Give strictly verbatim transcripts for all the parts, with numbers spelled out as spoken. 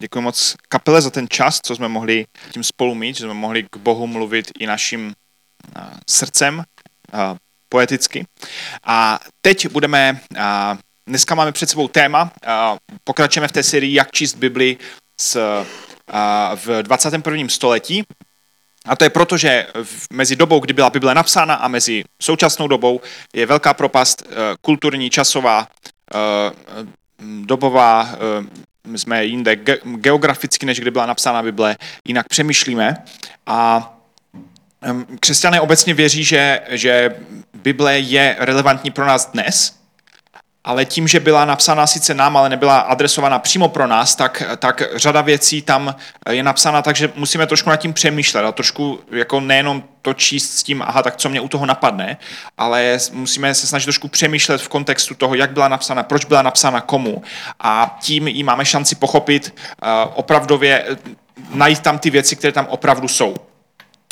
Děkuji moc kapele za ten čas, co jsme mohli tím spolu mít, že jsme mohli k Bohu mluvit i naším srdcem poeticky. A teď budeme, dneska máme před sebou téma, pokračujeme v té sérii Jak číst Bibli v dvacátém prvním století. A to je proto, že mezi dobou, kdy byla Bible napsána a mezi současnou dobou je velká propast kulturní, časová, dobová, jsme jinde geograficky, než kdy byla napsána Bible, jinak přemýšlíme. A křesťané obecně věří, že, že Bible je relevantní pro nás dnes, ale tím, že byla napsána sice nám, ale nebyla adresována přímo pro nás, tak, tak řada věcí tam je napsána, takže musíme trošku nad tím přemýšlet a trošku jako nejenom to číst s tím, aha, tak co mě u toho napadne, ale musíme se snažit trošku přemýšlet v kontextu toho, jak byla napsána, proč byla napsána komu, a tím jí máme šanci pochopit opravdově, najít tam ty věci, které tam opravdu jsou.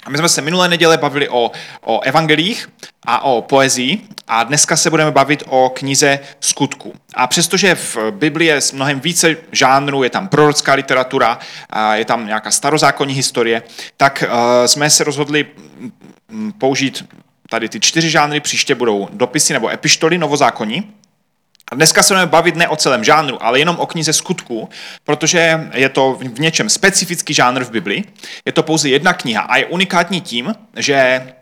A my jsme se minulé neděle bavili o, o evangelích a o poezii a dneska se budeme bavit o knize Skutků. A přestože v Biblii je mnohem více žánrů, je tam prorocká literatura, je tam nějaká starozákonní historie, tak jsme se rozhodli použít tady ty čtyři žánry, příště budou dopisy nebo epištoly, novozákonní. A dneska se budeme bavit ne o celém žánru, ale jenom o knize Skutků, protože je to v něčem specifický žánr v Biblii. Je to pouze jedna kniha a je unikátní tím, že,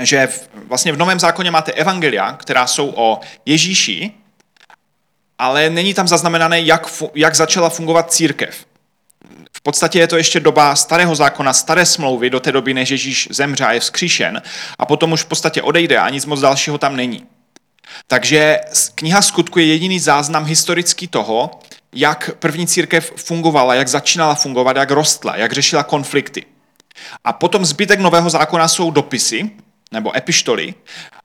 že v, vlastně v Novém zákoně máte evangelia, která jsou o Ježíši, ale není tam zaznamenané, jak, jak začala fungovat církev. V podstatě je to ještě doba starého zákona, staré smlouvy, do té doby, než Ježíš zemře a je vzkříšen, a potom už v podstatě odejde a nic moc dalšího tam není. Takže kniha Skutků je jediný záznam historický toho, jak první církev fungovala, jak začínala fungovat, jak rostla, jak řešila konflikty. A potom zbytek Nového zákona jsou dopisy, nebo epištoly,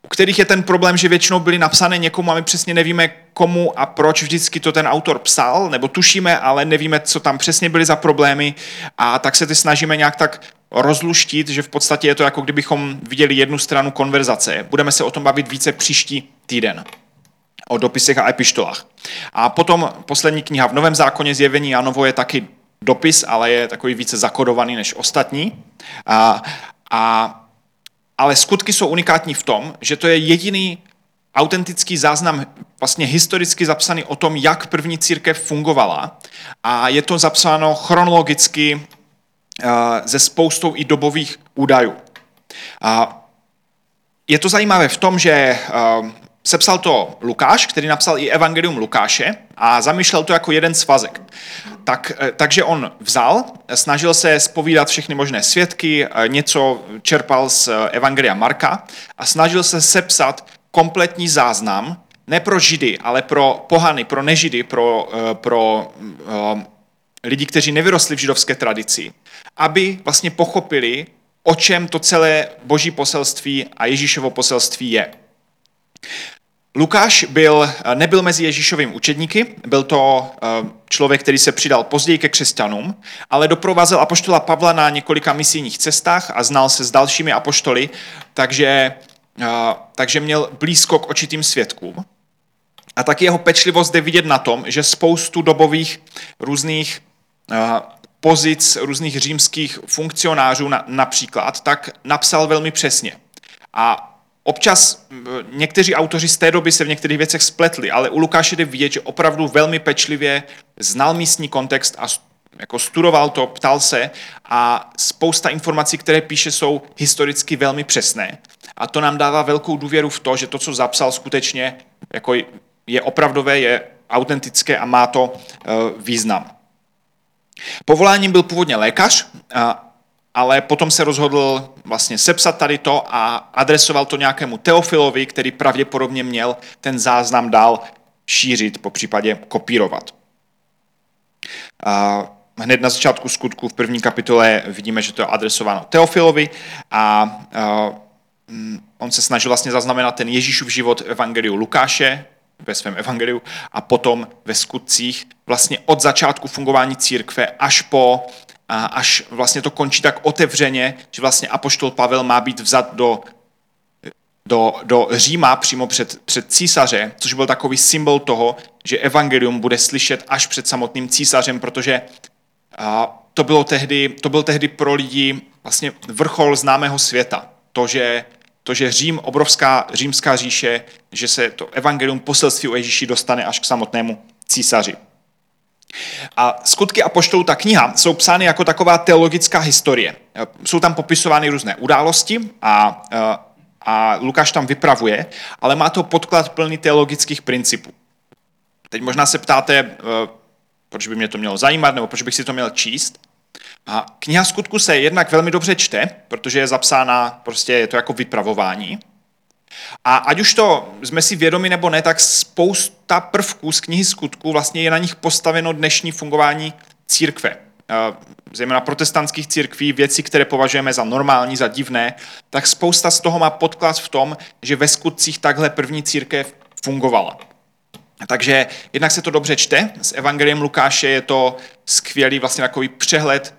u kterých je ten problém, že většinou byly napsané někomu a my přesně nevíme, komu a proč vždycky to ten autor psal, nebo tušíme, ale nevíme, co tam přesně byly za problémy, a tak se ty snažíme nějak tak rozluštit, že v podstatě je to jako kdybychom viděli jednu stranu konverzace. Budeme se o tom bavit více příští týden. O dopisech a epištolách. A potom poslední kniha v Novém zákoně, Zjevení Janovo, je taky dopis, ale je takový více zakodovaný než ostatní. A, a, ale Skutky jsou unikátní v tom, že to je jediný autentický záznam, vlastně historicky zapsaný o tom, jak první církev fungovala. A je to zapsáno chronologicky ze spoustou i dobových údajů. Je to zajímavé v tom, že sepsal to Lukáš, který napsal i evangelium Lukáše a zamýšlel to jako jeden svazek. Tak, takže on vzal, snažil se zpovídat všechny možné svědky, něco čerpal z evangelia Marka a snažil se sepsat kompletní záznam, ne pro Židy, ale pro pohany, pro nežidy, pro, pro lidi, kteří nevyrostli v židovské tradici, aby vlastně pochopili, o čem to celé boží poselství a Ježíšovo poselství je. Lukáš byl, nebyl mezi Ježíšovým učedníky, byl to člověk, který se přidal později ke křesťanům, ale doprovázel apoštola Pavla na několika misijních cestách a znal se s dalšími apoštoly, takže, takže měl blízko k očitým svědkům. A taky jeho pečlivost jde vidět na tom, že spoustu dobových různých pozic různých římských funkcionářů na, například, tak napsal velmi přesně. A občas někteří autoři z té doby se v některých věcech spletli, ale u Lukáše jde vidět, že opravdu velmi pečlivě znal místní kontext a jako studoval to, ptal se, a spousta informací, které píše, jsou historicky velmi přesné. A to nám dává velkou důvěru v to, že to, co zapsal, skutečně jako je opravdové, je autentické a má to význam. Povoláním byl původně lékař, ale potom se rozhodl vlastně sepsat tady to a adresoval to nějakému Teofilovi, který pravděpodobně měl ten záznam dál šířit, popřípadě kopírovat. Hned na začátku Skutků v první kapitole vidíme, že to je adresováno Teofilovi a on se snažil vlastně zaznamenat ten Ježíšův život v evangeliu Lukáše, ve svém evangeliu, a potom ve Skutcích vlastně od začátku fungování církve až po, až vlastně to končí tak otevřeně, že vlastně apoštol Pavel má být vzat do do, do Říma přímo před, před císaře, což byl takový symbol toho, že evangelium bude slyšet až před samotným císařem, protože a, to, bylo tehdy, to byl tehdy pro lidi vlastně vrchol známého světa. To, že, to, že Řím, obrovská římská říše, že se to evangelium poselství o Ježíši dostane až k samotnému císaři. A Skutky apoštolů, ta kniha, jsou psány jako taková teologická historie. Jsou tam popisovány různé události a, a Lukáš tam vypravuje, ale má to podklad plný teologických principů. Teď možná se ptáte, proč by mě to mělo zajímat, nebo proč bych si to měl číst. A kniha Skutků se jednak velmi dobře čte, protože je zapsána, prostě je to jako vypravování. A ať už to jsme si vědomi nebo ne, tak spousta prvků z knihy Skutků vlastně je na nich postaveno dnešní fungování církve. Zejména protestantských církví, věci, které považujeme za normální, za divné, tak spousta z toho má podklad v tom, že ve Skutcích takhle první církev fungovala. Takže jednak se to dobře čte, s Evangeliem Lukáše je to skvělý vlastně takový přehled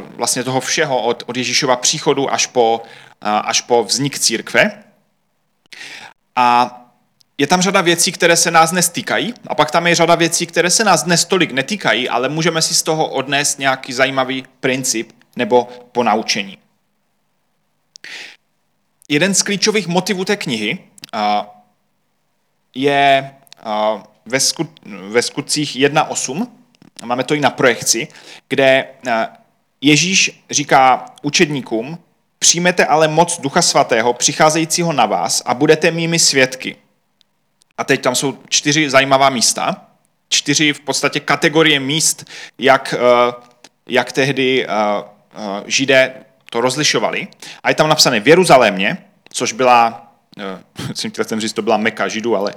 vlastně toho všeho od, od Ježíšova příchodu až po, až po vznik církve. A je tam řada věcí, které se nás dnes týkají, a pak tam je řada věcí, které se nás dnes tolik netýkají, ale můžeme si z toho odnést nějaký zajímavý princip nebo ponaučení. Jeden z klíčových motivů té knihy je ve Skutcích jedna osm, máme to i na projekci, kde Ježíš říká učedníkům: přijmete ale moc Ducha Svatého, přicházejícího na vás, a budete mými svědky. A teď tam jsou čtyři zajímavá místa, čtyři v podstatě kategorie míst, jak, jak tehdy Židé to rozlišovali. A je tam napsané v Jeruzalémě, což byla, jsem chtěl jsem říct, to byla Meka Židů, ale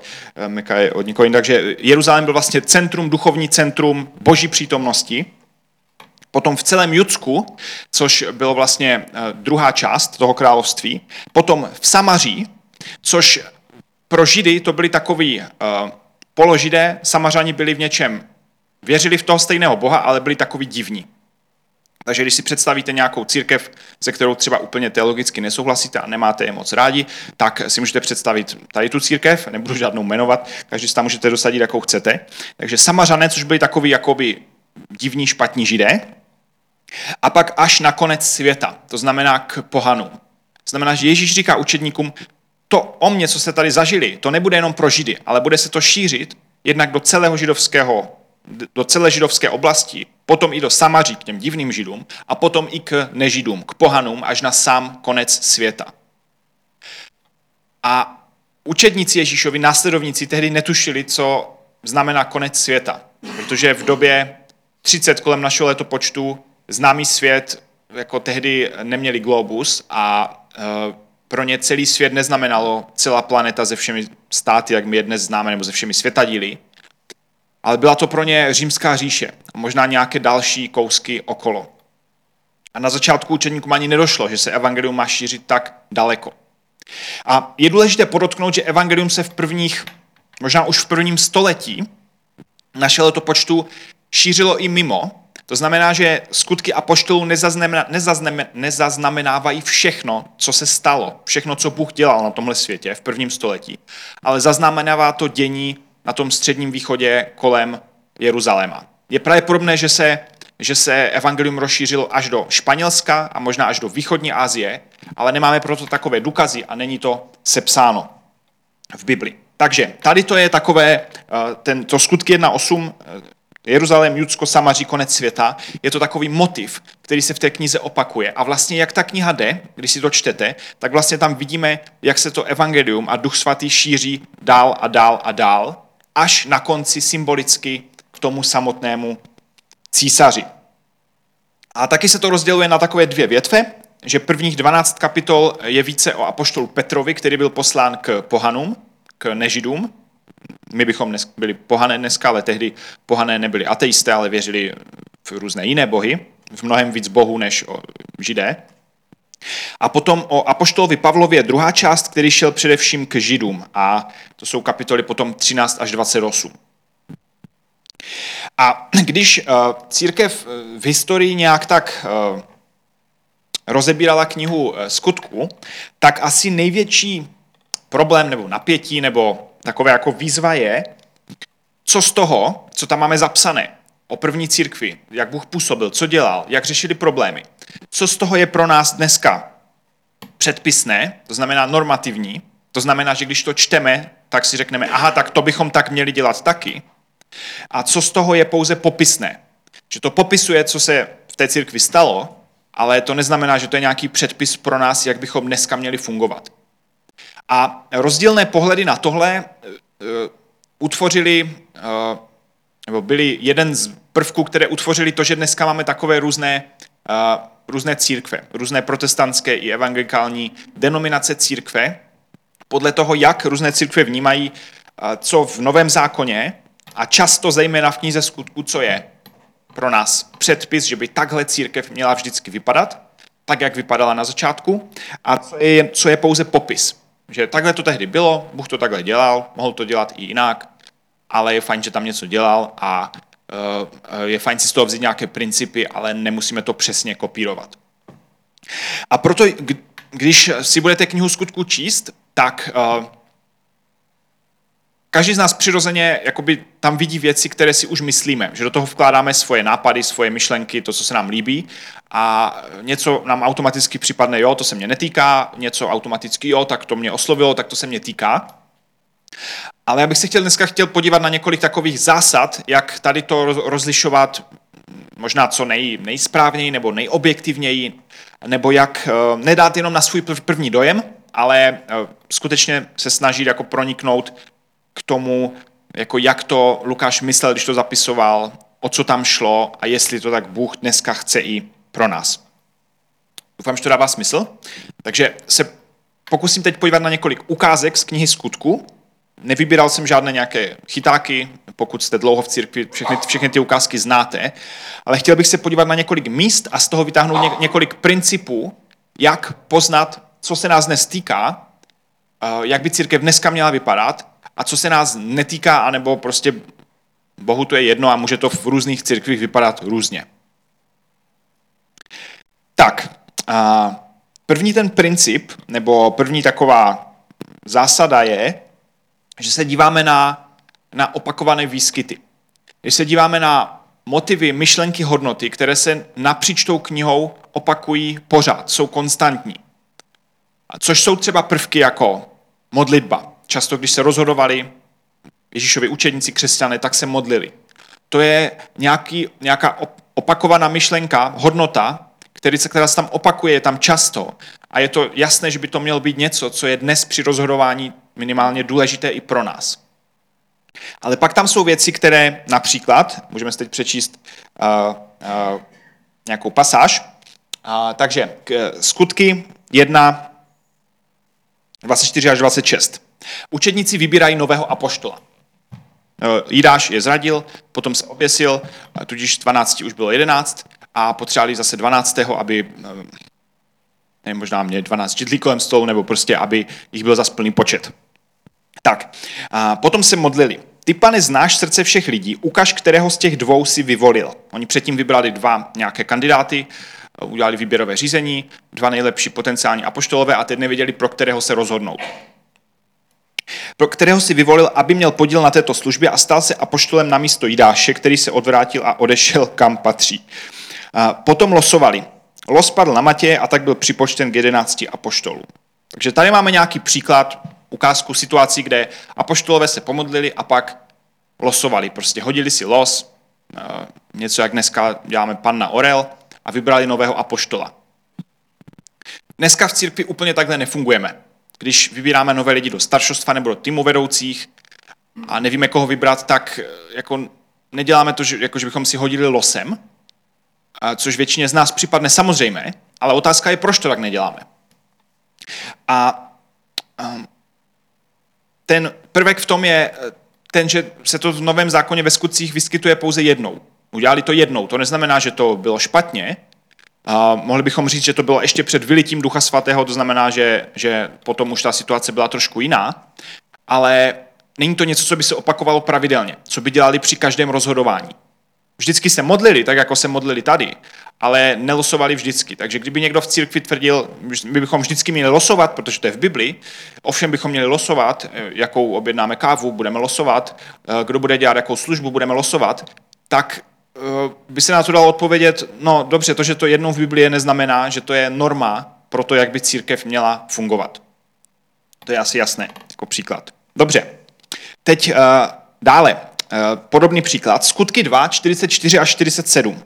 Meka je od někoho jiného, takže Jeruzalém byl vlastně centrum, duchovní centrum boží přítomnosti. Potom v celém Judsku, což bylo vlastně druhá část toho království. Potom v Samaří, což pro Židy to byli takoví položidé, Samařani byli v něčem, věřili v toho stejného Boha, ale byli takoví divní. Takže když si představíte nějakou církev, se kterou třeba úplně teologicky nesouhlasíte a nemáte je moc rádi, tak si můžete představit tady tu církev, nebudu žádnou jmenovat, každý si tam můžete dosadit, jakou chcete. Takže Samařané, což byli takoví jakoby divní, špatní Židé. A pak až na konec světa, to znamená k pohanům. Znamená, že Ježíš říká učedníkům, to o mě, co jste tady zažili, to nebude jenom pro Židy, ale bude se to šířit jednak do celého židovského, do celé židovské oblasti, potom i do Samaří, k těm divným Židům, a potom i k nežidům, k pohanům, až na sám konec světa. A učedníci Ježíšovi, následovníci, tehdy netušili, co znamená konec světa, protože v době třicet kolem našeho letopočtu známý svět, jako tehdy neměli globus, a e, pro ně celý svět neznamenalo celá planeta se všemi státy, jak my je dnes známe, nebo se všemi světadíly, ale byla to pro ně římská říše a možná nějaké další kousky okolo. A na začátku učeníkům ani nedošlo, že se evangelium má šířit tak daleko. A je důležité podotknout, že evangelium se v prvních, možná už v prvním století našeho letopočtu šířilo i mimo, to znamená, že skutky apoštolů nezaznamená, nezaznamená, nezaznamenávají všechno, co se stalo, všechno, co Bůh dělal na tomhle světě v prvním století, ale zaznamenává to dění na tom středním východě kolem Jeruzaléma. Je pravděpodobné, že se, že se evangelium rozšířilo až do Španělska a možná až do východní Asie, ale nemáme proto takové důkazy a není to sepsáno v Bibli. Takže tady to je takové, ten, to Skutky jedna osm, Jeruzalém, Judsko, Samaří, konec světa, je to takový motiv, který se v té knize opakuje. A vlastně jak ta kniha jde, když si to čtete, tak vlastně tam vidíme, jak se to evangelium a Duch Svatý šíří dál a dál a dál, až na konci symbolicky k tomu samotnému císaři. A taky se to rozděluje na takové dvě větve, že prvních dvanáct kapitol je více o apoštolu Petrovi, který byl poslán k pohanům, k nežidům. My bychom byli pohané dneska, ale tehdy pohané nebyli ateisté, ale věřili v různé jiné bohy, v mnohem víc bohů než Židé. A potom o apoštolovi Pavlovi je druhá část, který šel především k Židům, a to jsou kapitoly potom třináct až dvacet osm. A když církev v historii nějak tak rozebírala knihu Skutků, tak asi největší problém nebo napětí nebo takové jako výzva je, co z toho, co tam máme zapsané o první církvi, jak Bůh působil, co dělal, jak řešili problémy, co z toho je pro nás dneska předpisné, to znamená normativní, to znamená, že když to čteme, tak si řekneme, aha, tak to bychom tak měli dělat taky. A co z toho je pouze popisné. Že to popisuje, co se v té církvi stalo, ale to neznamená, že to je nějaký předpis pro nás, jak bychom dneska měli fungovat. A rozdílné pohledy na tohle uh, utvořili, uh, nebo byly jeden z prvků, které utvořili to, že dneska máme takové různé, uh, různé církve, různé protestantské i evangelikální denominace církve, podle toho, jak různé církve vnímají, uh, co v Novém zákoně a často zejména v knize Skutků, co je pro nás předpis, že by takhle církev měla vždycky vypadat, tak, jak vypadala na začátku, a co je, co je pouze popis. Že takhle to tehdy bylo, Bůh to takhle dělal, mohl to dělat i jinak, ale je fajn, že tam něco dělal a je fajn si z toho vzít nějaké principy, ale nemusíme to přesně kopírovat. A proto, když si budete knihu Skutků číst, tak každý z nás přirozeně jakoby tam vidí věci, které si už myslíme, že do toho vkládáme svoje nápady, svoje myšlenky, to, co se nám líbí, a něco nám automaticky připadne, jo, to se mě netýká, něco automaticky, jo, tak to mě oslovilo, tak to se mě týká. Ale já bych se chtěl dneska chtěl podívat na několik takových zásad, jak tady to rozlišovat možná co nej, nejsprávněji nebo nejobjektivněji, nebo jak nedát jenom na svůj první dojem, ale skutečně se snažit jako proniknout k tomu, jako jak to Lukáš myslel, když to zapisoval, o co tam šlo a jestli to tak Bůh dneska chce i pro nás. Doufám, že to dává smysl. Takže se pokusím teď podívat na několik ukázek z knihy Skutků. Nevybíral jsem žádné nějaké chytáky, pokud jste dlouho v církvi, všechny, všechny ty ukázky znáte, ale chtěl bych se podívat na několik míst a z toho vytáhnout něk, několik principů, jak poznat, co se nás dnes týká, jak by církev dneska měla vypadat, a co se nás netýká, anebo prostě Bohu to je jedno a může to v různých církvích vypadat různě. Tak, první ten princip, nebo první taková zásada je, že se díváme na, na opakované výskyty. Když se díváme na motivy, myšlenky, hodnoty, které se napříč tou knihou opakují pořád, jsou konstantní. Což jsou třeba prvky jako modlitba. Často, když se rozhodovali Ježíšovi učedníci křesťané, tak se modlili. To je nějaký, nějaká opakovaná myšlenka, hodnota, která se tam opakuje, je tam často. A je to jasné, že by to mělo být něco, co je dnes při rozhodování minimálně důležité i pro nás. Ale pak tam jsou věci, které například, můžeme si teď přečíst uh, uh, nějakou pasáž, uh, takže k, skutky jedna, dvacet čtyři až dvacet šest. Učedníci vybírají nového apoštola. Jidáš je zradil, potom se oběsil, tudíž dvanácti už bylo jedenáct a potřebovali zase dvanáctého, aby, nevím, možná měli dvanáct židlí kolem stolu, nebo prostě, aby jich byl zase plný počet. Tak, a potom se modlili. Ty, Pane, znáš srdce všech lidí, ukaž, kterého z těch dvou si vyvolil. Oni předtím vybrali dva nějaké kandidáty, udělali výběrové řízení, dva nejlepší potenciální apoštolové a teď nevěděli, pro kterého se rozhodnout. Pro kterého si vyvolil, aby měl podíl na této službě a stal se apoštolem na místo Jidáše, který se odvrátil a odešel, kam patří. Potom losovali. Los padl na Matěje a tak byl připočten k jedenácti apoštolů. Takže tady máme nějaký příklad, ukázku situací, kde apoštolové se pomodlili a pak losovali. Prostě hodili si los, něco jak dneska děláme Panna Orel, a vybrali nového apoštola. Dneska v církvi úplně takhle nefungujeme. Když vybíráme nové lidi do staršostva nebo do týmu vedoucích a nevíme, koho vybrat, tak jako neděláme to, že, jako, že bychom si hodili losem, což většině z nás připadne samozřejmě, ale otázka je, proč to tak neděláme. A ten prvek v tom je ten, že se to v Novém zákoně ve Skutcích vyskytuje pouze jednou. Udělali to jednou, to neznamená, že to bylo špatně. Uh, mohli bychom říct, že to bylo ještě před vylitím Ducha Svatého, to znamená, že, že potom už ta situace byla trošku jiná, ale není to něco, co by se opakovalo pravidelně, co by dělali při každém rozhodování. Vždycky se modlili, tak jako se modlili tady, ale nelosovali vždycky. Takže kdyby někdo v církvi tvrdil, my bychom vždycky měli losovat, protože to je v Bibli, ovšem bychom měli losovat, jakou objednáme kávu, budeme losovat, kdo bude dělat jakou službu, budeme losovat, tak by se na to dalo odpovědět, no dobře, to, že to jednou v Biblii neznamená, že to je norma pro to, jak by církev měla fungovat. To je asi jasné, jako příklad. Dobře, teď dále, podobný příklad, Skutky dva, čtyřicet čtyři až čtyřicet sedm.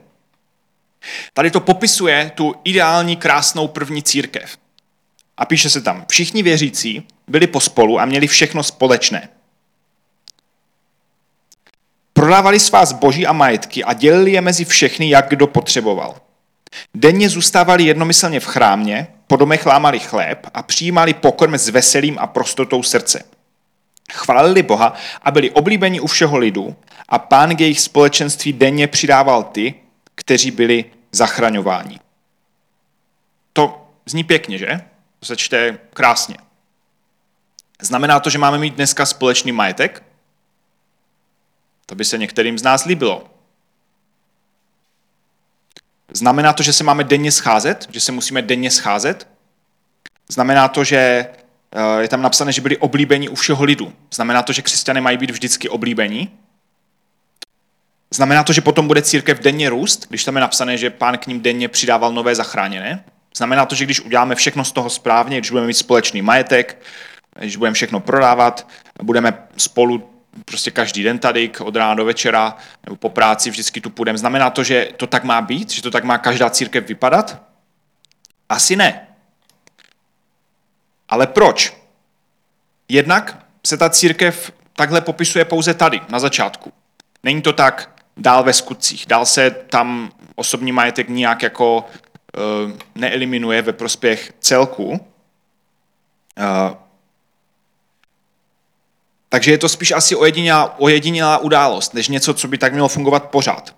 Tady to popisuje tu ideální, krásnou první církev. A píše se tam, všichni věřící byli pospolu a měli všechno společné. Prodávali svá zboží a majetky a dělili je mezi všechny, jak kdo potřeboval. Denně zůstávali jednomyslně v chrámě, po domech lámali chléb a přijímali pokrm s veselím a prostotou srdce. Chválili Boha a byli oblíbeni u všeho lidu a Pán k jejich společenství denně přidával ty, kteří byli zachraňováni. To zní pěkně, že? To se čte krásně. Znamená to, že máme mít dneska společný majetek? To by se některým z nás líbilo. Znamená to, že se máme denně scházet? Že se musíme denně scházet? Znamená to, že je tam napsané, že byli oblíbeni u všeho lidu. Znamená to, že křesťané mají být vždycky oblíbeni? Znamená to, že potom bude církev denně růst, když tam je napsané, že Pán k ním denně přidával nové zachráněné? Znamená to, že když uděláme všechno z toho správně, když budeme mít společný majetek, když budeme všechno prodávat, budeme spolu prostě každý den tady, od rána do večera, nebo po práci vždycky tu půjdeme. Znamená to, že to tak má být? Že to tak má každá církev vypadat? Asi ne. Ale proč? Jednak se ta církev takhle popisuje pouze tady, na začátku. Není to tak dál ve skutcích. Dál se tam osobní majetek nijak jako e, neeliminuje ve prospěch celku. E, takže je to spíš asi ojedinělá, ojedinělá událost, než něco, co by tak mělo fungovat pořád.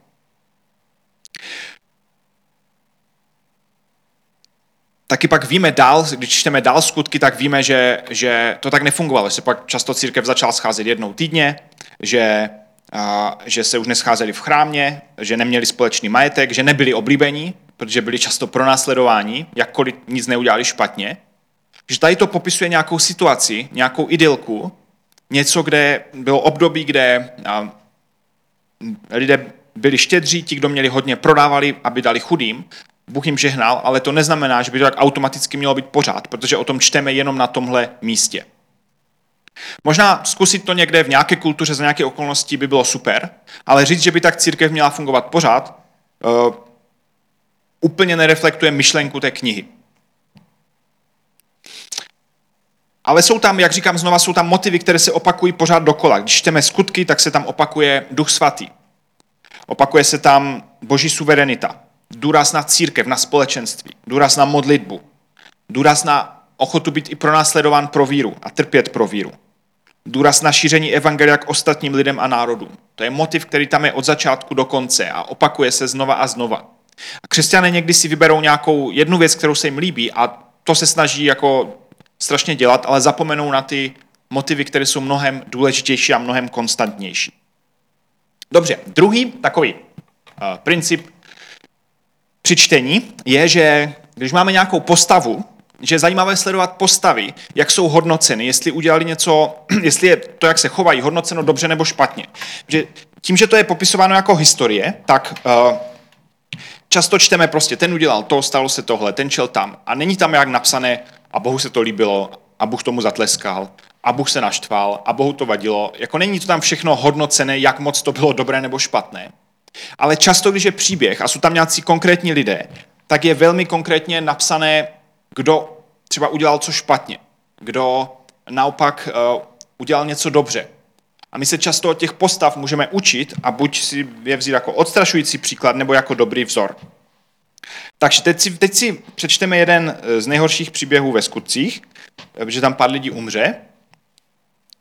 Taky pak víme dál, když čteme dál skutky, tak víme, že, že to tak nefungovalo. Se pak často církev začala scházet jednou týdně, že... A že se už nescházeli v chrámě, že neměli společný majetek, že nebyli oblíbení, protože byli často pronásledováni, jakkoliv nic neudělali špatně. Že tady to popisuje nějakou situaci, nějakou idylku, něco, kde bylo období, kde lidé byli štědří, ti, kdo měli hodně, prodávali, aby dali chudým. Bůh jim žehnal, ale to neznamená, že by to tak automaticky mělo být pořád, protože o tom čteme jenom na tomhle místě. Možná zkusit to někde v nějaké kultuře, za nějaké okolnosti by bylo super, ale říct, že by tak církev měla fungovat pořád, uh, úplně nereflektuje myšlenku té knihy. Ale jsou tam, jak říkám znova, jsou tam motivy, které se opakují pořád dokola. Když čteme skutky, tak se tam opakuje Duch Svatý. Opakuje se tam Boží suverenita, důraz na církev, na společenství, důraz na modlitbu, důraz na ochotu být i pronásledován pro víru a trpět pro víru. Důraz na šíření evangelia k ostatním lidem a národům. To je motiv, který tam je od začátku do konce a opakuje se znova a znova. A křesťané někdy si vyberou nějakou jednu věc, kterou se jim líbí a to se snaží jako strašně dělat, ale zapomenou na ty motivy, které jsou mnohem důležitější a mnohem konstantnější. Dobře, druhý takový uh, princip při čtení je, že když máme nějakou postavu, že je zajímavé sledovat postavy, jak jsou hodnoceny, jestli udělali něco, jestli je to, jak se chovají, hodnoceno dobře nebo špatně. Že tím, že to je popisováno jako historie, tak uh, často čteme prostě, ten udělal to, stalo se tohle, ten šel tam. A není tam jak napsané, a Bohu se to líbilo, a Bůh tomu zatleskal, a Bůh se naštval, a Bohu to vadilo. Jako není to tam všechno hodnocené, jak moc to bylo dobré nebo špatné. Ale často, když je příběh a jsou tam nějací konkrétní lidé, tak je velmi konkrétně napsané, kdo třeba udělal co špatně, kdo naopak uh, udělal něco dobře. A my se často od těch postav můžeme učit a buď si je vzít jako odstrašující příklad, nebo jako dobrý vzor. Takže teď si, teď si přečteme jeden z nejhorších příběhů ve skutcích, že tam pár lidí umře.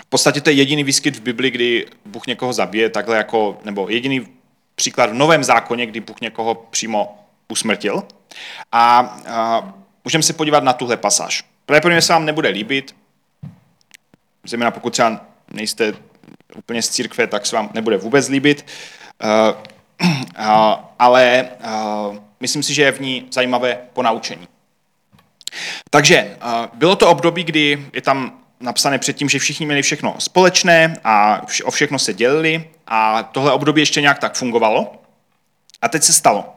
V podstatě to je jediný výskyt v Bibli, kdy Bůh někoho zabije, takhle jako, nebo jediný příklad v Novém zákoně, kdy Bůh někoho přímo usmrtil. A uh, můžeme se podívat na tuhle pasáž. Pravděpodobně se vám nebude líbit, zejména pokud třeba nejste úplně z církve, tak se vám nebude vůbec líbit, uh, uh, ale uh, Myslím si, že je v ní zajímavé ponaučení. Takže bylo to období, kdy je tam napsané předtím, že všichni měli všechno společné a o všechno se dělili a tohle období ještě nějak tak fungovalo. A teď se stalo.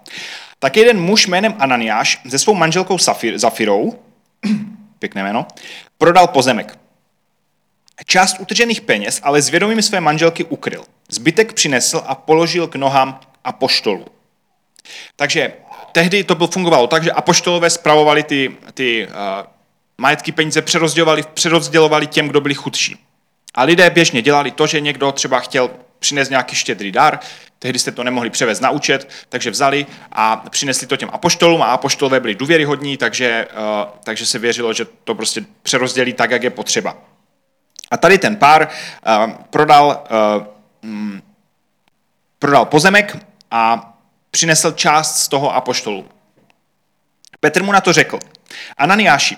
Tak jeden muž jménem Ananiáš se svou manželkou Zafir, Zafirou, pěkné jméno, prodal pozemek. Část utržených peněz ale s vědomím své manželky ukryl. Zbytek přinesl a položil k nohám apoštolů. Takže tehdy to bylo fungovalo tak, že apoštolové spravovali ty, ty uh, majetky, peníze přerozdělovali, přerozdělovali těm, kdo byli chudší. A lidé běžně dělali to, že někdo třeba chtěl přinést nějaký štědrý dar, tehdy jste to nemohli převést na účet, takže vzali a přinesli to těm apoštolům a apoštolové byli důvěryhodní, takže, uh, takže se věřilo, že to prostě přerozdělí tak, jak je potřeba. A tady ten pár uh, prodal, uh, mm, prodal pozemek a přinesl část z toho apoštolů. Petr mu na to řekl: Ananiáši,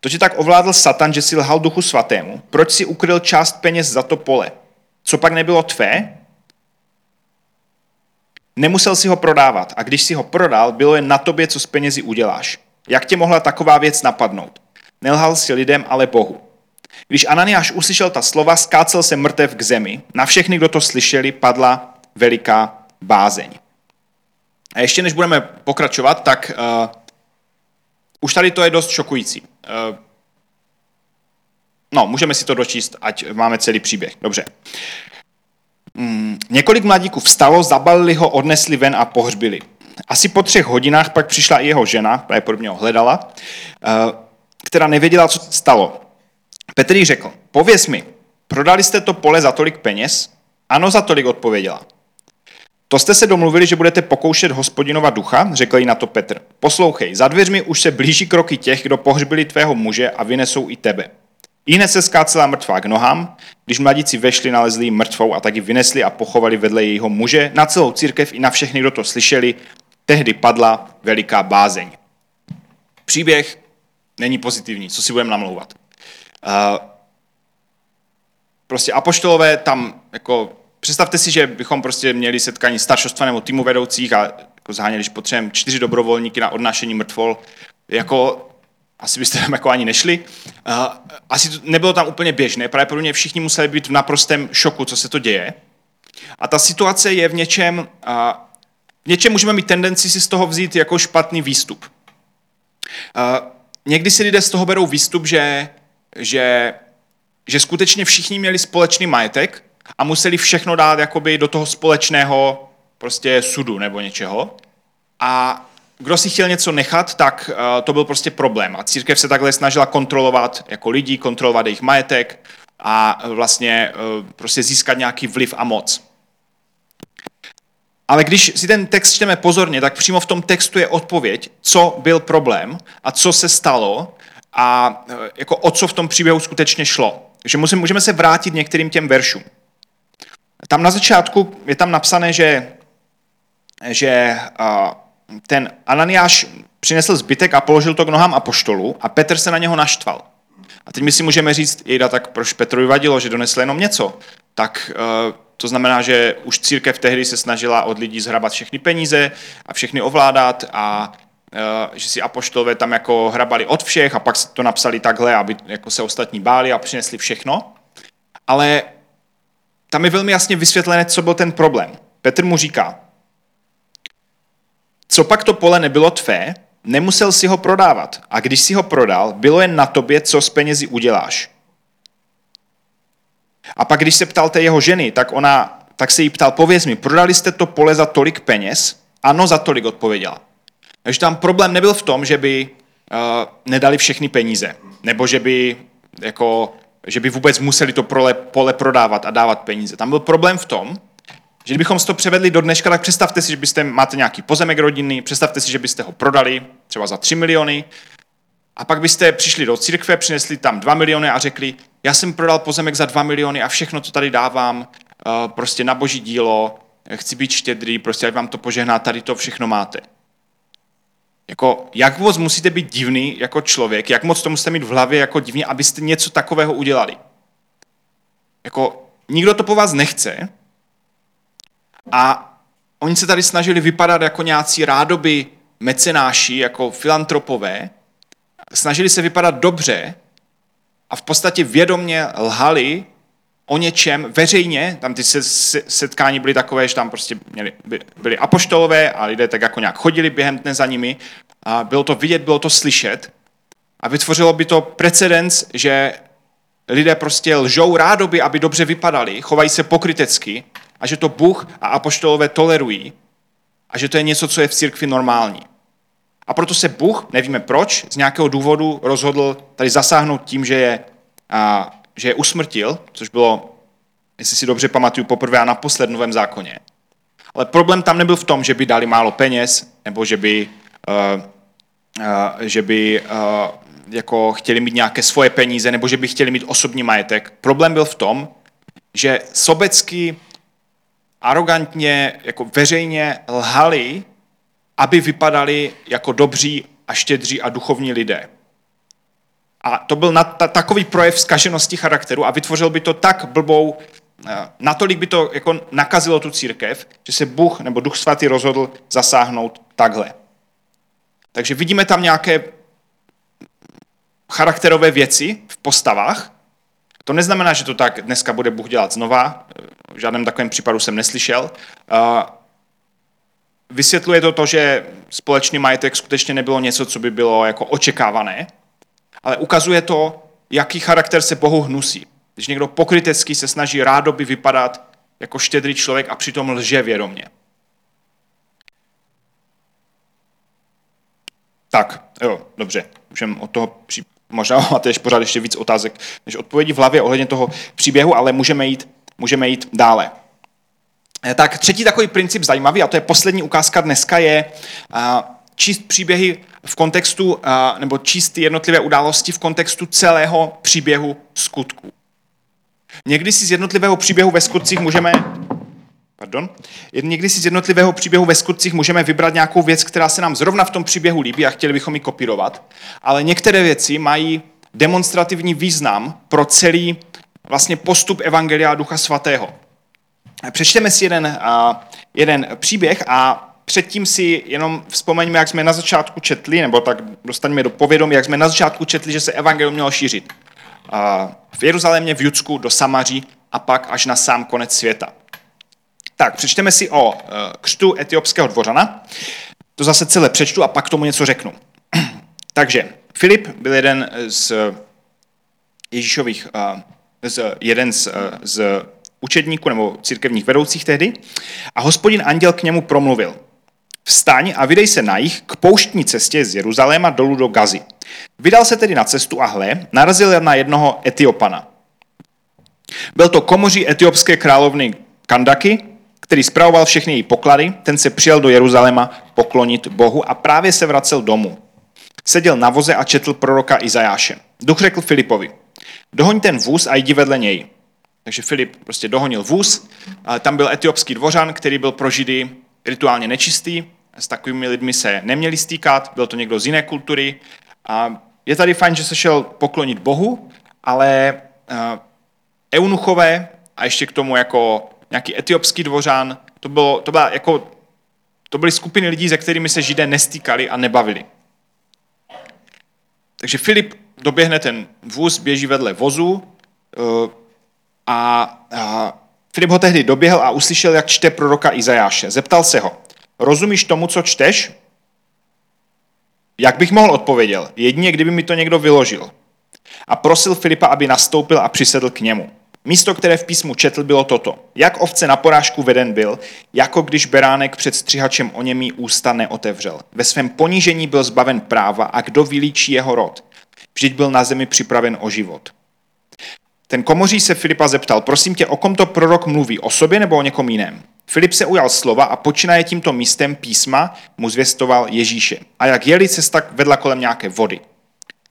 to tě tak ovládl Satan, že si lhal Duchu Svatému. Proč si ukryl část peněz za to pole? Co pak nebylo tvé? Nemusel si ho prodávat a když si ho prodal, bylo jen na tobě, co s penězi uděláš. Jak tě mohla taková věc napadnout? Nelhal si lidem, ale Bohu. Když Ananiáš uslyšel ta slova, skácel se mrtev k zemi. Na všechny, kdo to slyšeli, padla veliká bázeň. A ještě než budeme pokračovat, tak uh, už tady to je dost šokující. Uh, no, můžeme si to dočíst, ať máme celý příběh. Dobře. Mm, několik mladíků vstalo, zabalili ho, odnesli ven a pohřbili. Asi po třech hodinách pak přišla i jeho žena, pravděpodobně ho hledala, uh, která nevěděla, co se stalo. Petr jí řekl: pověz mi, prodali jste to pole za tolik peněz? Ano, za tolik, odpověděla. To jste se domluvili, že budete pokoušet Hospodinova ducha, řekl jí na to Petr. Poslouchej, za dveřmi už se blíží kroky těch, kdo pohřbili tvého muže a vynesou i tebe. Ihned se skácela mrtvá k nohám, když mladíci vešli, nalezli ji mrtvou a taky vynesli a pochovali vedle jejího muže. Na celou církev i na všechny, kdo to slyšeli, tehdy padla veliká bázeň. Příběh není pozitivní, co si budeme namlouvat. Uh, prostě apoštolové tam jako... Představte si, že bychom prostě měli setkání staršostva nebo týmu vedoucích a jako zháněli, když potřebujeme čtyři dobrovolníky na odnášení mrtvol, jako asi byste tam jako ani nešli. Uh, asi to nebylo tam úplně běžné, pravděpodobně všichni museli být v naprostém šoku, co se to děje. A ta situace je v něčem, uh, v něčem můžeme mít tendenci si z toho vzít jako špatný výstup. Uh, někdy si lidé z toho berou výstup, že, že, že skutečně všichni měli společný majetek a museli všechno dát jakoby do toho společného prostě sudu nebo něčeho. A kdo si chtěl něco nechat, tak uh, to byl prostě problém. A církev se takhle snažila kontrolovat jako lidi, kontrolovat jejich majetek a vlastně uh, prostě získat nějaký vliv a moc. Ale když si ten text čteme pozorně, tak přímo v tom textu je odpověď, co byl problém a co se stalo a uh, jako o co v tom příběhu skutečně šlo. Takže musím, můžeme se vrátit některým těm veršům. Tam na začátku je tam napsané, že, že uh, ten Ananiáš přinesl zbytek a položil to k nohám apoštolů a Petr se na něho naštval. A teď my si můžeme říct, jejda, tak proč Petrovi vadilo, že donesl jenom něco? Tak uh, to znamená, že už církev tehdy se snažila od lidí zhrabat všechny peníze a všechny ovládat a uh, že si apoštolové tam jako hrabali od všech a pak to napsali takhle, aby jako se ostatní báli a přinesli všechno. Ale tam je velmi jasně vysvětlené, co byl ten problém. Petr mu říká: co pak to pole nebylo tvé, nemusel si ho prodávat. A když si ho prodal, bylo jen na tobě, co s penězi uděláš. A pak, když se ptal té jeho ženy, tak, ona, tak se jí ptal: pověz mi, prodali jste to pole za tolik peněz? Ano, za tolik, odpověděla. Takže tam problém nebyl v tom, že by uh, nedali všechny peníze, nebo že by jako... že by vůbec museli to pole prodávat a dávat peníze. Tam byl problém v tom, že kdybychom si to převedli do dneška, tak představte si, že byste, máte nějaký pozemek rodinný, představte si, že byste ho prodali třeba za tři miliony a pak byste přišli do církve, přinesli tam dva miliony a řekli: já jsem prodal pozemek za dva miliony a všechno, co tady dávám, prostě na boží dílo, chci být štědrý, prostě ať vám to požehná, tady to všechno máte. Jako, jak moc musíte být divný jako člověk, jak moc to musíte mít v hlavě jako divný, abyste něco takového udělali. Jako, nikdo to po vás nechce a oni se tady snažili vypadat jako nějací rádoby mecenáši, jako filantropové, snažili se vypadat dobře a v podstatě vědomně lhali o něčem veřejně. Tam ty setkání byly takové, že tam prostě měli, byli apoštolové a lidé tak jako nějak chodili během dne za nimi. A bylo to vidět, bylo to slyšet. A vytvořilo by to precedens, že lidé prostě lžou rádoby, aby dobře vypadali, chovají se pokrytecky a že to Bůh a apoštolové tolerují a že to je něco, co je v církvi normální. A proto se Bůh, nevíme proč, z nějakého důvodu rozhodl tady zasáhnout tím, že je, a, že je usmrtil, což bylo, jestli si dobře pamatuju, poprvé a naposled v Novém zákoně. Ale problém tam nebyl v tom, že by dali málo peněz, nebo že by, uh, uh, že by uh, jako chtěli mít nějaké svoje peníze, nebo že by chtěli mít osobní majetek. Problém byl v tom, že sobecky, arogantně, jako veřejně lhali, aby vypadali jako dobří a štědří a duchovní lidé. A to byl ta, takový projev zkaženosti charakteru a vytvořil by to tak blbou, natolik by to jako nakazilo tu církev, že se Bůh nebo Duch Svatý rozhodl zasáhnout takhle. Takže vidíme tam nějaké charakterové věci v postavách. To neznamená, že to tak dneska bude Bůh dělat znova, v žádném takovém případu jsem neslyšel. Vysvětluje to to, že společný majetek skutečně nebylo něco, co by bylo jako očekávané, ale ukazuje to, jaký charakter se Bohu hnusí. Když někdo pokrytecky se snaží rádoby vypadat jako štědrý člověk a přitom lže vědomě. Tak, jo, dobře, můžeme od toho případu. Možná máte ještě pořád ještě víc otázek než odpovědí v hlavě ohledně toho příběhu, ale můžeme jít, můžeme jít dále. Tak třetí takový princip zajímavý, a to je poslední ukázka dneska, je číst příběhy v kontextu, nebo číst jednotlivé události v kontextu celého příběhu skutků. Někdy si z jednotlivého příběhu ve skutcích můžeme... Pardon. Někdy si z jednotlivého příběhu ve skutcích můžeme vybrat nějakou věc, která se nám zrovna v tom příběhu líbí a chtěli bychom ji kopírovat, ale některé věci mají demonstrativní význam pro celý vlastně postup Evangelia Ducha Svatého. Přečteme si jeden, jeden příběh a předtím si jenom vzpomeňme, jak jsme na začátku četli, nebo tak dostaneme do povědomí, jak jsme na začátku četli, že se evangelium mělo šířit v Jeruzalémě, v Judsku, do Samaří a pak až na sám konec světa. Tak, přečteme si o křtu etiopského dvořana. To zase celé přečtu a pak tomu něco řeknu. Takže Filip byl jeden z Ježíšových, z, jeden z, z učedníků nebo církevních vedoucích tehdy a Hospodin anděl k němu promluvil. Vstaň a vydej se na jih k pouštní cestě z Jeruzaléma dolů do Gazy. Vydal se tedy na cestu a hle, narazil na jednoho Etiopana. Byl to komoří etiopské královny Kandaky, který spravoval všechny její poklady, ten se přijel do Jeruzaléma poklonit Bohu a právě se vracel domů. Seděl na voze a četl proroka Izajáše. Duch řekl Filipovi, dohoň ten vůz a jdi vedle něj. Takže Filip prostě dohonil vůz. Tam byl etiopský dvořan, který byl pro Židy rituálně nečistý. S takovými lidmi se neměli stýkat, byl to někdo z jiné kultury. A je tady fajn, že se šel poklonit Bohu, ale eunuchové a ještě k tomu jako nějaký etiopský dvořan, to, bylo, to, byla jako, to byly skupiny lidí, se kterými se Židé nestýkali a nebavili. Takže Filip doběhne ten vůz, běží vedle vozu a, a Filip ho tehdy doběhl a uslyšel, jak čte proroka Izajáše. Zeptal se ho, rozumíš tomu, co čteš? Jak bych mohl odpověděl? Jedině, kdyby mi to někdo vyložil. A prosil Filipa, aby nastoupil a přisedl k němu. Místo, které v písmu četl, bylo toto. Jak ovce na porážku veden byl, jako když beránek před střihačem o němí ústa neotevřel. Ve svém ponížení byl zbaven práva a kdo vylíčí jeho rod? Vždyť byl na zemi připraven o život. Ten komoří se Filipa zeptal, prosím tě, o kom to prorok mluví, o sobě nebo o někom jiném? Filip se ujal slova a počínaje tímto místem písma mu zvěstoval Ježíše. A jak jeli, cesta vedla kolem nějaké vody.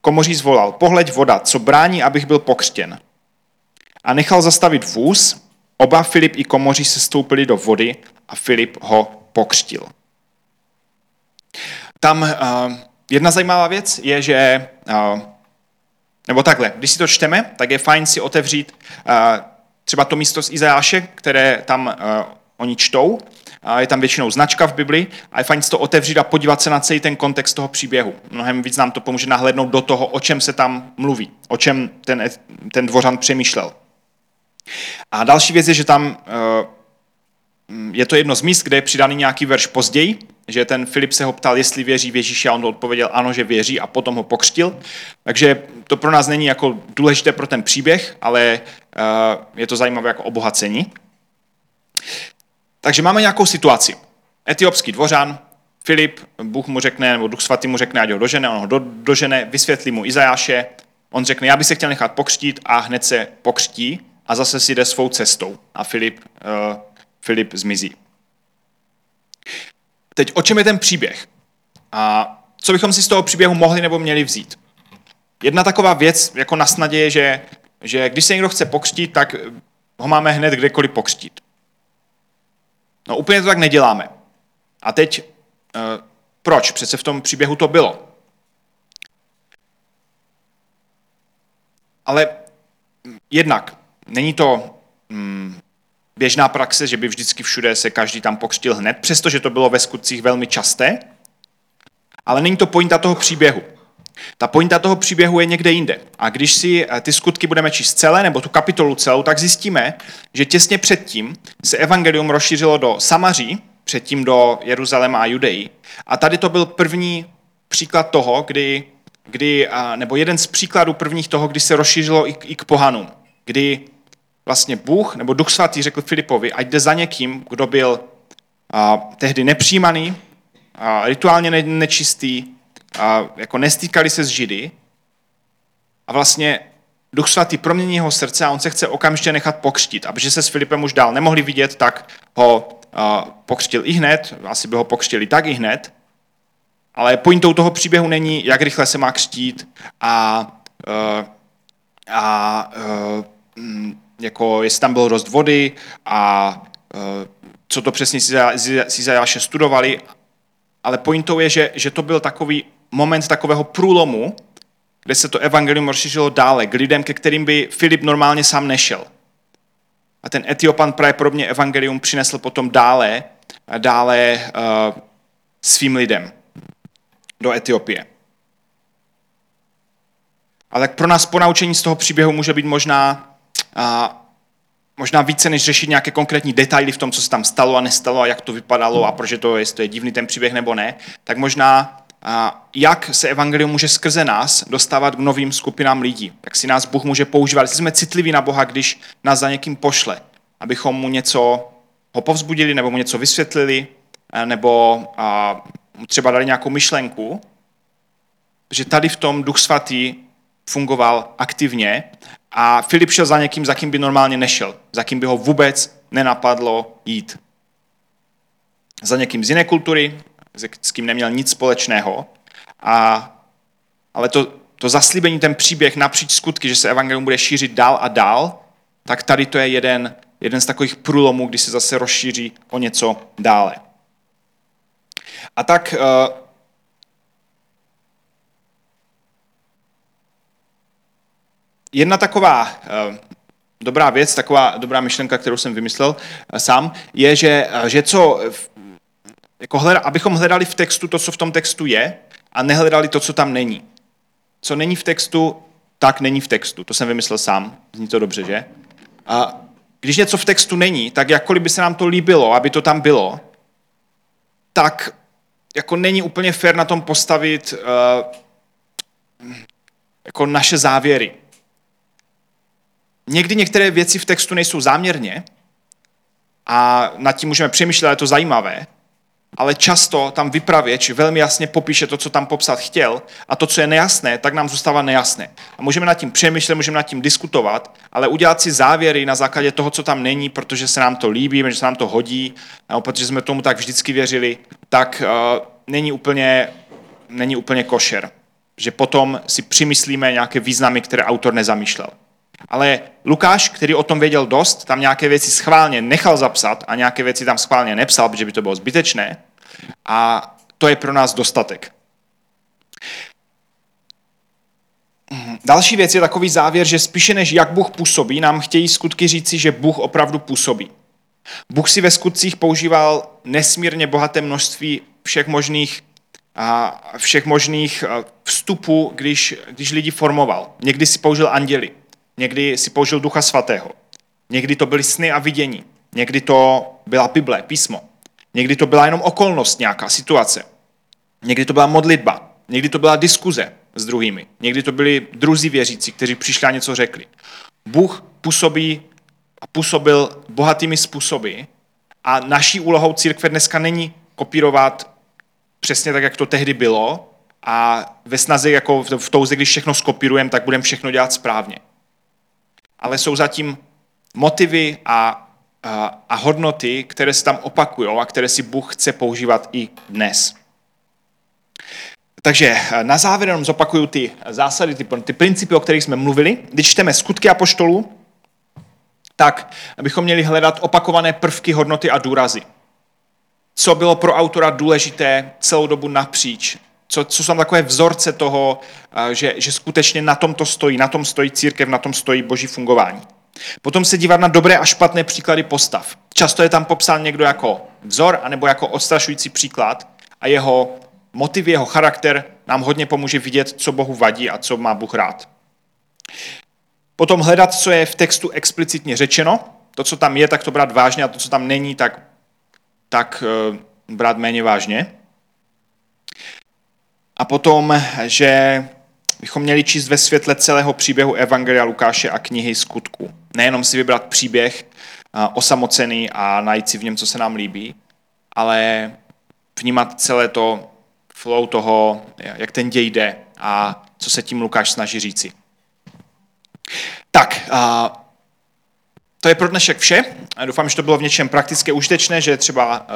Komoří zvolal, pohleď voda, co brání, abych byl pokřtěn. A nechal zastavit vůz, oba Filip i komoří se stoupili do vody a Filip ho pokřtil. Tam uh, jedna zajímavá věc je, že, uh, nebo takhle, když si to čteme, tak je fajn si otevřít uh, třeba to místo z Izajáše, které tam uh, oni čtou, uh, a je tam většinou značka v Bibli a je fajn si to otevřít a podívat se na celý ten kontext toho příběhu. Mnohem víc nám to pomůže nahlédnout do toho, o čem se tam mluví, o čem ten, ten dvořan přemýšlel. A další věc je, že tam je to jedno z míst, kde je přidaný nějaký verš později, že ten Filip se ho ptal, jestli věří v Ježíše, a on odpověděl ano, že věří, a potom ho pokřtil. Takže to pro nás není jako důležité pro ten příběh, ale je to zajímavé jako obohacení. Takže máme nějakou situaci. Etiopský dvořan, Filip, Bůh mu řekne, nebo Duch Svatý mu řekne, ať ho dožene, on ho do, dožene, vysvětlí mu Izajáše, on řekne, já bych se chtěl nechat pokřtít, a hned se pokřtí a zase si jde svou cestou a Filip, uh, Filip zmizí. Teď o čem je ten příběh? A co bychom si z toho příběhu mohli nebo měli vzít? Jedna taková věc, jako na snadě, je, že, že když se někdo chce pokřtít, tak ho máme hned kdekoliv pokřtít. No úplně to tak neděláme. A teď e, proč? Přece v tom příběhu to bylo. Ale jednak není to mm, běžná praxe, že by vždycky všude se každý tam pokřtil hned, přestože to bylo ve skutcích velmi časté, ale není to pointa toho příběhu. Ta pointa toho příběhu je někde jinde. A když si ty skutky budeme číst celé, nebo tu kapitolu celou, tak zjistíme, že těsně předtím se evangelium rozšířilo do Samaří, předtím do Jeruzaléma a Judeji. A tady to byl první příklad toho, kdy, kdy nebo jeden z příkladů prvních toho, kdy se rozšířilo i k, i k pohanům. Kdy vlastně Bůh, nebo Duch Svatý řekl Filipovi, ať jde za někým, kdo byl a, tehdy nepřijímaný, a, rituálně ne, nečistý, a jako nestýkali se s Židy, a vlastně Duch Svatý promění jeho srdce a on se chce okamžitě nechat pokřtit. A protože se s Filipem už dál nemohli vidět, tak ho pokřtil i hned, asi by ho pokřtili tak i hned, ale pointou toho příběhu není, jak rychle se má křtít a, a, a jako jestli tam byl rost vody a, a co to přesně si Izajáše studovali, ale pointou je, že, že to byl takový moment takového průlomu, kde se to evangelium rozšířilo dále k lidem, ke kterým by Filip normálně sám nešel. A ten Etiopan pravděpodobně evangelium přinesl potom dále, dále uh, svým lidem do Etiopie. Ale tak pro nás ponaučení z toho příběhu může být možná, uh, možná více, než řešit nějaké konkrétní detaily v tom, co se tam stalo a nestalo a jak to vypadalo a proč je to, jestli to je divný ten příběh nebo ne, tak možná jak se evangelium může skrze nás dostávat k novým skupinám lidí. Jak si nás Bůh může používat, jestli jsme citliví na Boha, když nás za někým pošle, abychom mu něco ho povzbudili nebo mu něco vysvětlili nebo třeba dali nějakou myšlenku, že tady v tom Duch Svatý fungoval aktivně a Filip šel za někým, za kým by normálně nešel, za kým by ho vůbec nenapadlo jít. Za někým z jiné kultury, s kým neměl nic společného. A, ale to, to zaslíbení, ten příběh napříč skutky, že se evangelium bude šířit dál a dál, tak tady to je jeden, jeden z takových průlomů, kdy se zase rozšíří o něco dále. A tak... Uh, Jedna taková dobrá věc, taková dobrá myšlenka, kterou jsem vymyslel sám, je, že, že co, jako hleda, abychom hledali v textu to, co v tom textu je, a nehledali to, co tam není. Co není v textu, tak není v textu. To jsem vymyslel sám, zní to dobře, že? A když něco v textu není, tak jakkoliv by se nám to líbilo, aby to tam bylo, tak jako není úplně fér na tom postavit uh, jako naše závěry. Někdy některé věci v textu nejsou záměrně a nad tím můžeme přemýšlet, je to zajímavé, ale často tam vypravěč velmi jasně popíše to, co tam popsat chtěl, a to, co je nejasné, tak nám zůstává nejasné. A můžeme nad tím přemýšlet, můžeme nad tím diskutovat, ale udělat si závěry na základě toho, co tam není, protože se nám to líbí, protože se nám to hodí, nebo protože jsme tomu tak vždycky věřili, tak uh, není úplně, není úplně košer, že potom si přimyslíme nějaké významy, které autor nezamýšlel. Ale Lukáš, který o tom věděl dost, tam nějaké věci schválně nechal zapsat a nějaké věci tam schválně nepsal, protože by to bylo zbytečné, a to je pro nás dostatek. Další věc je takový závěr, že spíše než jak Bůh působí, nám chtějí skutky říci, že Bůh opravdu působí. Bůh si ve skutcích používal nesmírně bohaté množství všech možných, a všech možných vstupů, když, když lidi formoval. Někdy si použil anděli, někdy si použil Ducha Svatého, někdy to byly sny a vidění, někdy to byla Bible, písmo, někdy to byla jenom okolnost, nějaká situace, někdy to byla modlitba, někdy to byla diskuze s druhými, někdy to byli druzí věřící, kteří přišli a něco řekli. Bůh působí a působil bohatými způsoby a naší úlohou církve dneska není kopírovat přesně tak, jak to tehdy bylo a ve snaze, jako v touze, když všechno skopírujeme, tak budeme všechno dělat správně. Ale jsou zatím motivy a, a, a hodnoty, které se tam opakujou a které si Bůh chce používat i dnes. Takže na závěr jenom zopakuju ty zásady, ty, ty principy, o kterých jsme mluvili. Když čteme skutky apoštolů, tak bychom měli hledat opakované prvky, hodnoty a důrazy. Co bylo pro autora důležité celou dobu napříč. Co, co jsou tam takové vzorce toho, že, že skutečně na tom to stojí, na tom stojí církev, na tom stojí boží fungování. Potom se dívat na dobré a špatné příklady postav. Často je tam popsán někdo jako vzor anebo jako odstrašující příklad a jeho motiv, jeho charakter nám hodně pomůže vidět, co Bohu vadí a co má Bůh rád. Potom hledat, co je v textu explicitně řečeno. To, co tam je, tak to brát vážně a to, co tam není, tak, tak brát méně vážně. A potom, že bychom měli číst ve světle celého příběhu Evangelia Lukáše a knihy Skutků. Nejenom si vybrat příběh osamocený a najít si v něm, co se nám líbí, ale vnímat celé to flow toho, jak ten děj jde a co se tím Lukáš snaží říci. Tak, to je pro dnešek vše. Doufám, že to bylo v něčem prakticky užitečné, že třeba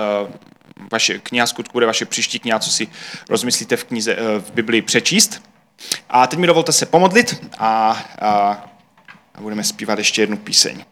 vaše kniha Skutků bude vaše příští kniha, co si rozmyslíte v knize, v Biblii přečíst. A teď mi dovolte se pomodlit a, a, a budeme zpívat ještě jednu píseň.